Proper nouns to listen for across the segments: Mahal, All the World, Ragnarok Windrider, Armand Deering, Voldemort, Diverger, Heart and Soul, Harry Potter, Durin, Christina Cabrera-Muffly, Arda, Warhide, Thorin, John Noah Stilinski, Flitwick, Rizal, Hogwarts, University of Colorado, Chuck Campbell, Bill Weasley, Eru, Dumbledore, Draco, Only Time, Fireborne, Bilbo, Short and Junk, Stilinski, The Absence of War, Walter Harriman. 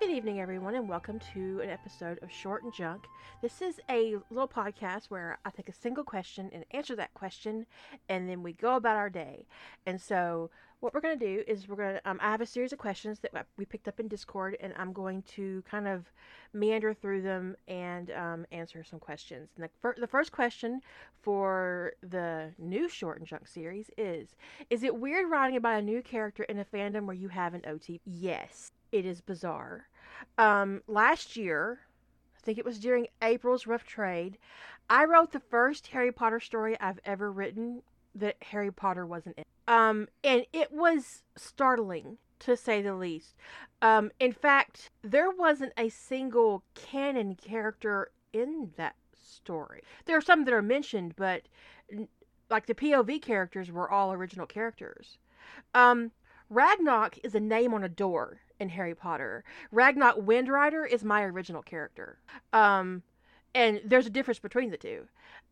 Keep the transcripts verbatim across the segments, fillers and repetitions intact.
Good evening, everyone, and welcome to an episode of Short and Junk. This is a little podcast where I take a single question and answer that question, and then we go about our day. And so what we're going to do is we're going to, um, I have a series of questions that we picked up in Discord, and I'm going to kind of meander through them and um, answer some questions. And the, fir- the first question for the new Short and Junk series is, is it weird writing about a new character in a fandom where you have an O T P? Yes. It is bizarre. Um, last year, I think it was during April's Rough Trade, I wrote the first Harry Potter story I've ever written that Harry Potter wasn't in. Um, and it was startling, to say the least. Um, in fact, there wasn't a single canon character in that story. There are some that are mentioned, but like the P O V characters were all original characters. Um, Ragnarok is a name on a door in Harry Potter. Ragnarok Windrider is my original character. Um, and there's a difference between the two.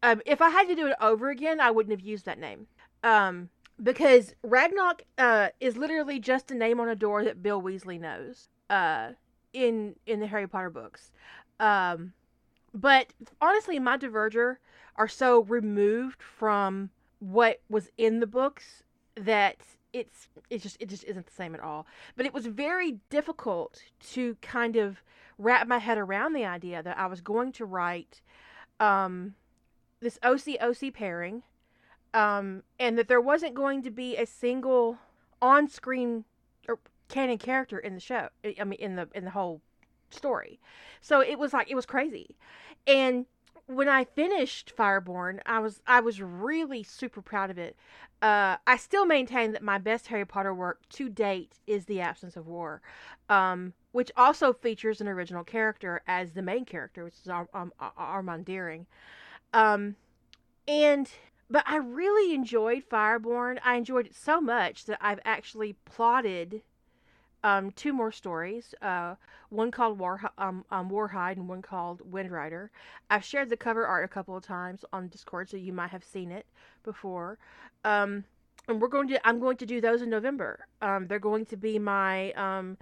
Um, if I had to do it over again, I wouldn't have used that name. Um, because Ragnarok uh, is literally just a name on a door that Bill Weasley knows uh, in, in the Harry Potter books. Um, but honestly, my Diverger are so removed from what was in the books that It's it just it just isn't the same at all. But it was very difficult to kind of wrap my head around the idea that I was going to write um, this O C O C pairing, um, and that there wasn't going to be a single on-screen or canon character in the show. I mean, in the in the whole story. So it was like it was crazy. And when I finished Fireborne, I was I was really super proud of it. Uh, I still maintain that my best Harry Potter work to date is The Absence of War, um, which also features an original character as the main character, which is Ar- Ar- Ar- Armand Deering. Um, and but I really enjoyed Fireborne. I enjoyed it so much that I've actually plotted um, two more stories, uh, one called War, um, um, Warhide and one called Windrider. I've shared the cover art a couple of times on Discord, so you might have seen it before. Um, and we're going to, I'm going to do those in November. Um, they're going to be my, um,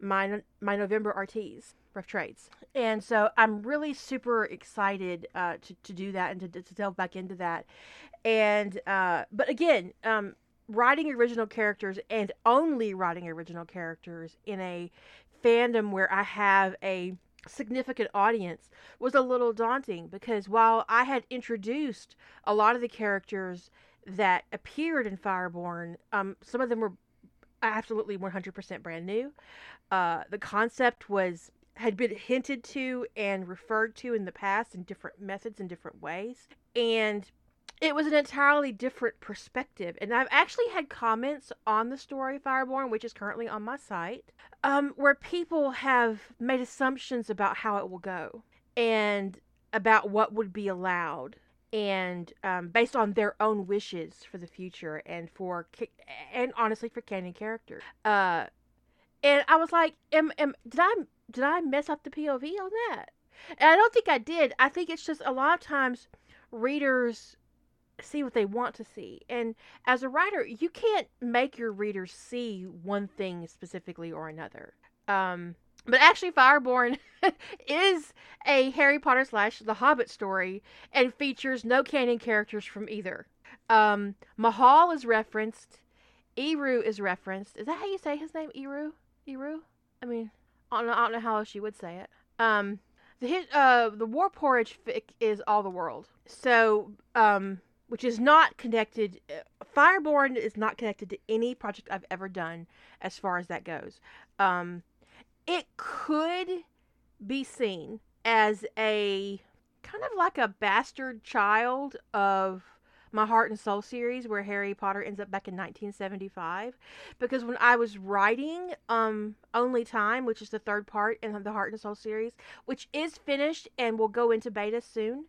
my, my November R Ts, Rough Trades. And so I'm really super excited, uh, to, to do that and to, to delve back into that. And, uh, but again, um, writing original characters and only writing original characters in a fandom where I have a significant audience was a little daunting, because while I had introduced a lot of the characters that appeared in Fireborne, um, some of them were absolutely one hundred percent brand new. Uh, the concept was had been hinted to and referred to in the past in different methods and different ways. And it was an entirely different perspective. And I've actually had comments on the story Fireborne, which is currently on my site, um, where people have made assumptions about how it will go and about what would be allowed, and um, based on their own wishes for the future and for, and honestly for canon characters. Uh, and I was like, am, am, did I, did I mess up the P O V on that? And I don't think I did. I think it's just a lot of times readers see what they want to see, and as a writer you can't make your readers see one thing specifically or another, um but actually Fireborne is a Harry Potter slash The Hobbit story and features no canon characters from either. um Mahal is referenced, Eru is referenced. Is that how you say his name? Eru? Eru? I mean, I don't know, I don't know how else you would say it. um the uh the War Porridge fic is All the World, so um which is not connected. Fireborne is not connected to any project I've ever done as far as that goes. Um, it could be seen as a kind of like a bastard child of my Heart and Soul series, where Harry Potter ends up back in nineteen seventy-five. Because when I was writing um, Only Time, which is the third part in the Heart and Soul series, which is finished and will go into beta soon,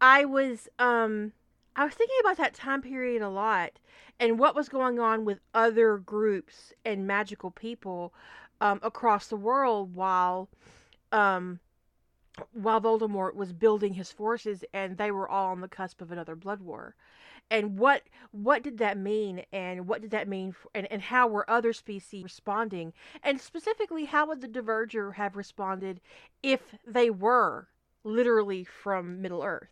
I was... Um, I was thinking about that time period a lot and what was going on with other groups and magical people um, across the world while um, while Voldemort was building his forces, and they were all on the cusp of another blood war. and what what did that mean, and what did that mean for, and, and how were other species responding, and specifically how would the Diverger have responded if they were literally from Middle Earth,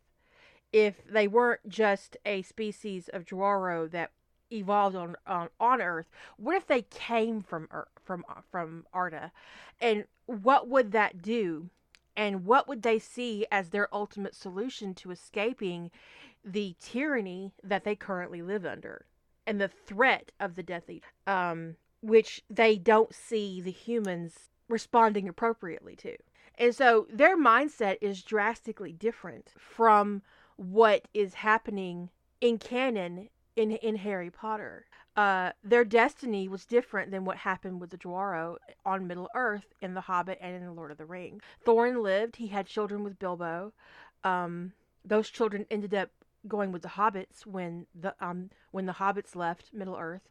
if they weren't just a species of Dwarro that evolved on, on on Earth? What if they came from Earth, from from Arda, and what would that do, and what would they see as their ultimate solution to escaping the tyranny that they currently live under and the threat of the Death Eater, um, which they don't see the humans responding appropriately to? And so their mindset is drastically different from what is happening in canon in in Harry Potter. Uh, their destiny was different than what happened with the Dwarro on Middle Earth in The Hobbit and in The Lord of the Rings. Thorin lived. He had children with Bilbo. Um, those children ended up going with the Hobbits when the um when the Hobbits left Middle Earth.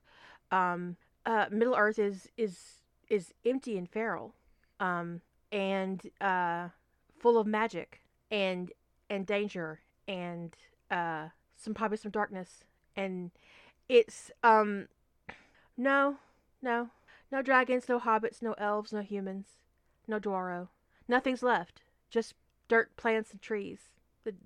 Um, uh, Middle Earth is is is empty and feral, um, and uh, full of magic and and danger and uh, some probably some darkness. And it's, um, no, no, no dragons, no hobbits, no elves, no humans, no Dwarro. Nothing's left. Just dirt, plants, and trees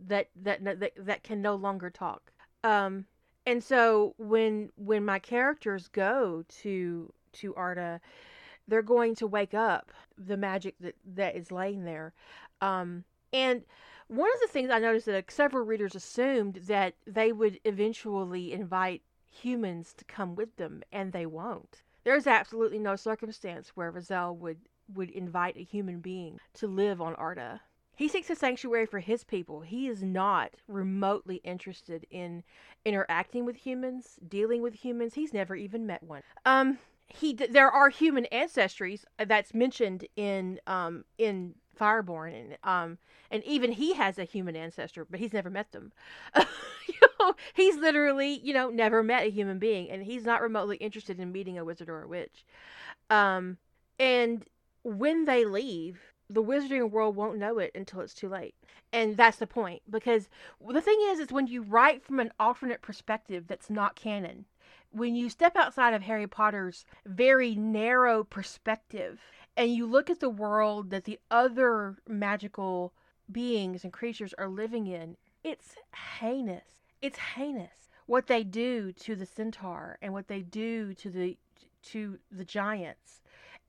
that, that, that, that can no longer talk. Um, and so when, when my characters go to, to Arda, they're going to wake up the magic that, that is laying there. Um, and one of the things I noticed that several readers assumed that they would eventually invite humans to come with them, and they won't. There's absolutely no circumstance where Rizal would, would invite a human being to live on Arda. He seeks a sanctuary for his people. He is not remotely interested in interacting with humans, dealing with humans. He's never even met one. Um, he there are human ancestries that's mentioned in um in. Fireborne, and um and even he has a human ancestor, but he's never met them. You know, he's literally, you know, never met a human being, and he's not remotely interested in meeting a wizard or a witch. Um and when they leave, the wizarding world won't know it until it's too late. And that's the point, because the thing is is when you write from an alternate perspective that's not canon, when you step outside of Harry Potter's very narrow perspective and you look at the world that the other magical beings and creatures are living in, it's heinous. It's heinous. What they do to the centaur, and what they do to the to the giants,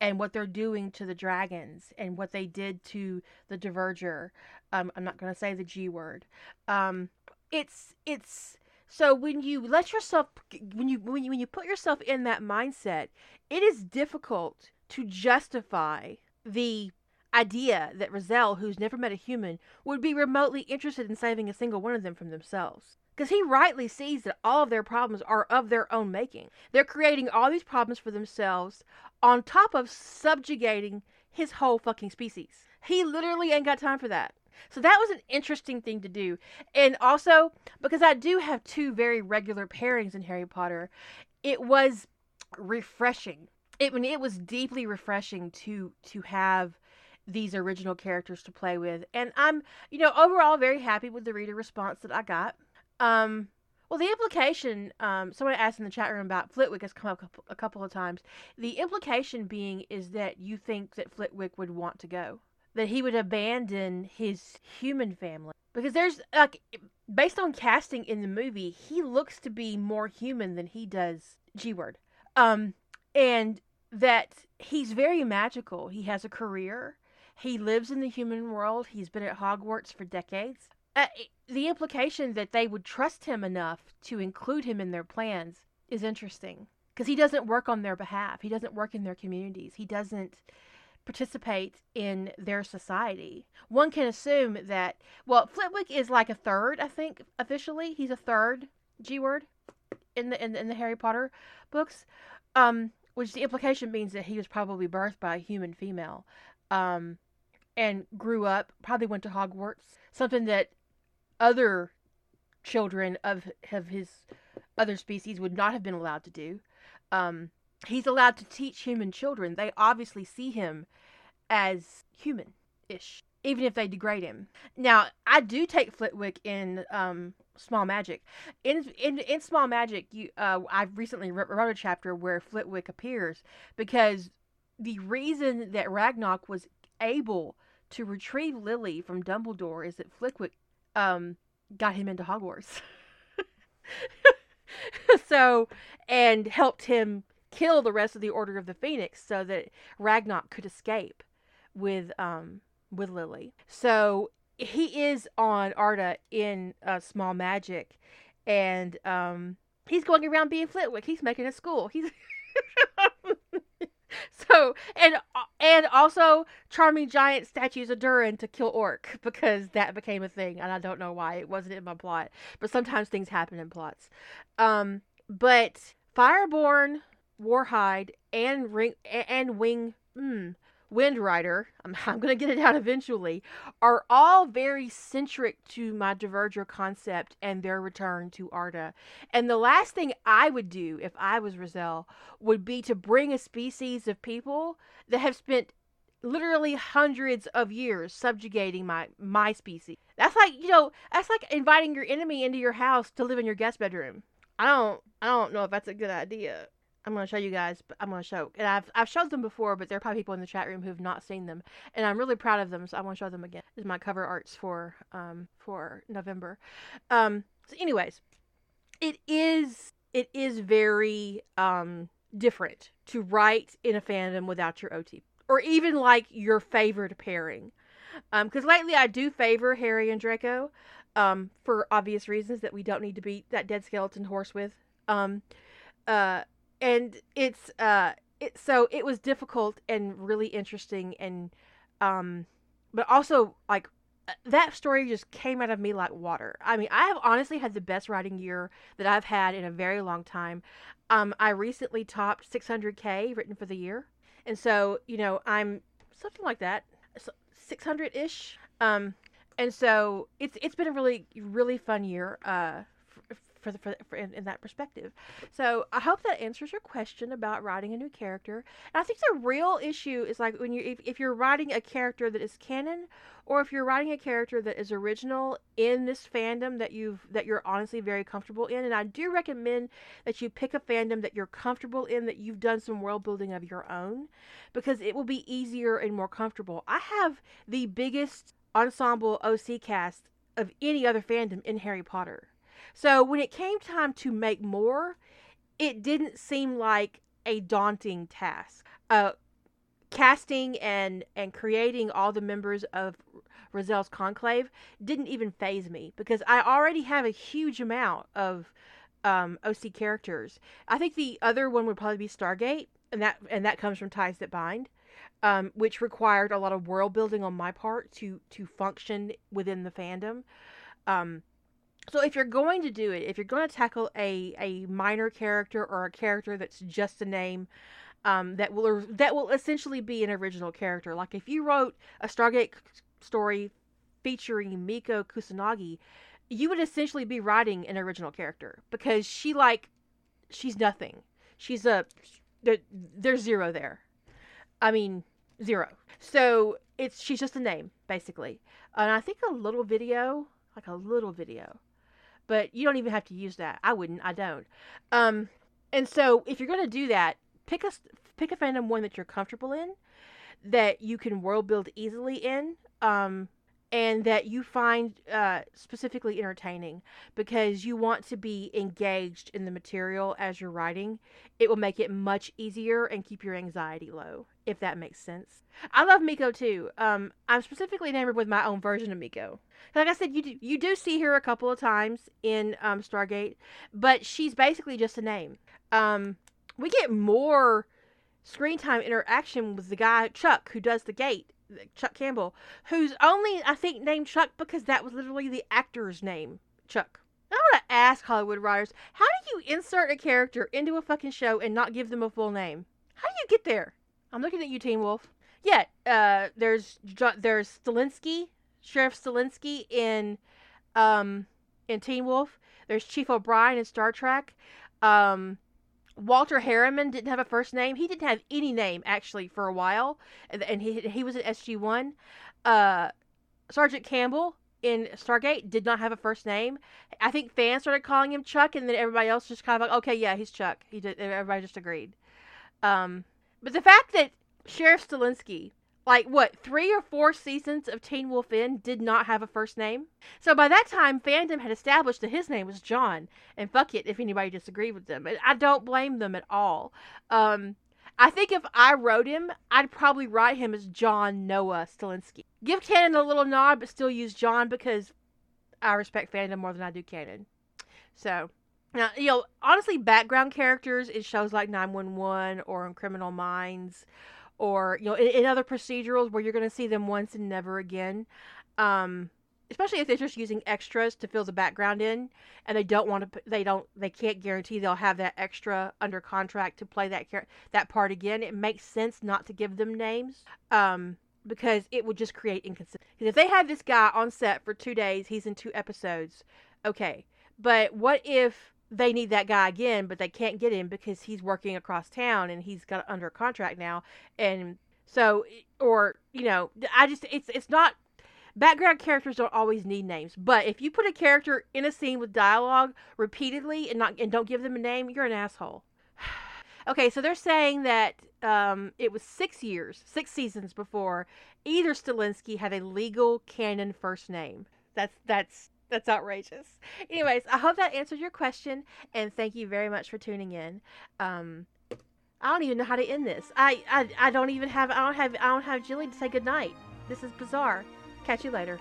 and what they're doing to the dragons, and what they did to the Diverger. Um, I'm not going to say the G word. Um, it's it's. So when you let yourself, when you, when you when you put yourself in that mindset, it is difficult to justify the idea that Rizal, who's never met a human, would be remotely interested in saving a single one of them from themselves. Because he rightly sees that all of their problems are of their own making. They're creating all these problems for themselves on top of subjugating his whole fucking species. He literally ain't got time for that. So that was an interesting thing to do. And also, because I do have two very regular pairings in Harry Potter, it was refreshing. It, it was deeply refreshing to to have these original characters to play with. And I'm, you know, overall very happy with the reader response that I got. Um, well, the implication, um, someone asked in the chat room about Flitwick, has come up a couple of times. The implication being is that you think that Flitwick would want to go. That he would abandon his human family. Because there's, like, based on casting in the movie, he looks to be more human than he does G-word. Um, and that he's very magical. He has a career. He lives in the human world. He's been at Hogwarts for decades. Uh, the implication that they would trust him enough to include him in their plans is interesting. Because he doesn't work on their behalf. He doesn't work in their communities. He doesn't participate in their society. One can assume that, well, Flitwick is like a third, I think, officially. He's a third G-word in the in the, in the Harry Potter books, um, which the implication means that he was probably birthed by a human female, um, and grew up, probably went to Hogwarts, something that other children of, of his other species would not have been allowed to do. Um, He's allowed to teach human children. They obviously see him as human-ish, even if they degrade him. Now, I do take Flitwick in um, Small Magic. In in, in Small Magic, you uh, I recently wrote a chapter where Flitwick appears, because the reason that Ragnarok was able to retrieve Lily from Dumbledore is that Flitwick um, got him into Hogwarts. So, and helped him kill the rest of the Order of the Phoenix so that Ragnarok could escape with um with Lily. So he is on Arda in uh, Small Magic, and um he's going around being Flitwick. He's making a school. He's so and and also charming giant statues of Durin to kill orc, because that became a thing, and I don't know why it wasn't in my plot, but sometimes things happen in plots. Um, but Fireborne, Warhide, and Ring and Wing. Mm, Windrider, I'm, I'm going to get it out eventually, are all very centric to my Diverger concept and their return to Arda. And the last thing I would do if I was Rizal would be to bring a species of people that have spent literally hundreds of years subjugating my, my species. That's like, you know, that's like inviting your enemy into your house to live in your guest bedroom. I don't, I don't know if that's a good idea. I'm going to show you guys, but I'm going to show, and I've I've showed them before, but there are probably people in the chat room who have not seen them, and I'm really proud of them, so I want to show them again. This is my cover arts for, um, for November. Um, so anyways, it is, it is very, um, different to write in a fandom without your O T, or even, like, your favored pairing, um, because lately I do favor Harry and Draco, um, for obvious reasons that we don't need to beat that dead skeleton horse with, um, uh, and it's, uh, it, so it was difficult and really interesting, and, um, but also, like, that story just came out of me like water. I mean, I have honestly had the best writing year that I've had in a very long time. Um, I recently topped six hundred K written for the year, and so, you know, I'm something like that, six hundred-ish, um, and so it's, it's been a really, really fun year, uh, for, For, the, for, for in, in that perspective. So I hope that answers your question about writing a new character. And I think the real issue is, like, when you if, if you're writing a character that is canon, or if you're writing a character that is original in this fandom that you've that you're honestly very comfortable in. And I do recommend that you pick a fandom that you're comfortable in, that you've done some world building of your own, because it will be easier and more comfortable. I have the biggest ensemble O C cast of any other fandom in Harry Potter. So when it came time to make more, it didn't seem like a daunting task. Uh, casting and, and creating all the members of Rizal's Conclave didn't even faze me, because I already have a huge amount of um, O C characters. I think the other one would probably be Stargate, and that and that comes from Ties That Bind, um, which required a lot of world building on my part to, to function within the fandom. Um, So if you're going to do it, if you're going to tackle a, a minor character or a character that's just a name, um, that will that will essentially be an original character. Like, if you wrote a Stargate story featuring Miko Kusanagi, you would essentially be writing an original character, because she like she's nothing. She's a there, there's zero there. I mean zero. So it's she's just a name basically, and I think a little video, like a little video. But you don't even have to use that. I wouldn't. I don't. Um, and so if you're going to do that, pick a, pick a fandom one that you're comfortable in, that you can world build easily in, um, and that you find uh, specifically entertaining, because you want to be engaged in the material as you're writing. It will make it much easier and keep your anxiety low, if that makes sense. I love Miko too. Um, I'm specifically enamored with my own version of Miko. Like I said, you do, you do see her a couple of times in um, Stargate, but she's basically just a name. Um, we get more screen time interaction with the guy, Chuck, who does the gate, Chuck Campbell, who's only, I think, named Chuck because that was literally the actor's name, Chuck. I want to ask Hollywood writers, how do you insert a character into a fucking show and not give them a full name? How do you get there? I'm looking at you, Teen Wolf. Yeah, uh, there's there's Stilinski, Sheriff Stilinski in, um, in Teen Wolf. There's Chief O'Brien in Star Trek. Um, Walter Harriman didn't have a first name. He didn't have any name, actually, for a while. And he he was in S G one. Uh, Sergeant Campbell in Stargate did not have a first name. I think fans started calling him Chuck, and then everybody else just kind of like, okay, yeah, he's Chuck. He did. Everybody just agreed. Um, but the fact that Sheriff Stilinski, like, what, three or four seasons of Teen Wolf Inn did not have a first name? So by that time, fandom had established that his name was John, and fuck it if anybody disagreed with them. And I don't blame them at all. Um, I think if I wrote him, I'd probably write him as John Noah Stilinski. Give Canon a little nod, but still use John, because I respect fandom more than I do Canon. So, now, you know, honestly, background characters in shows like nine one one or in Criminal Minds, or, you know, in, in other procedurals where you're going to see them once and never again. Um, especially if they're just using extras to fill the background in, and they don't want to, they don't, they can't guarantee they'll have that extra under contract to play that that part again. It makes sense not to give them names, um, because it would just create inconsistency. If they had this guy on set for two days, he's in two episodes, okay. But what if they need that guy again, but they can't get him because he's working across town and he's got under contract now? And so, or, you know, I just, it's, it's not, background characters don't always need names, but if you put a character in a scene with dialogue repeatedly and not, and don't give them a name, you're an asshole. Okay. So they're saying that, um, it was six years, six seasons before either Stilinski had a legal canon first name. That's, that's, That's outrageous. Anyways, I hope that answered your question, and thank you very much for tuning in. Um, I don't even know how to end this. I, I I don't even have I don't have I don't have Jilly to say goodnight. This is bizarre. Catch you later.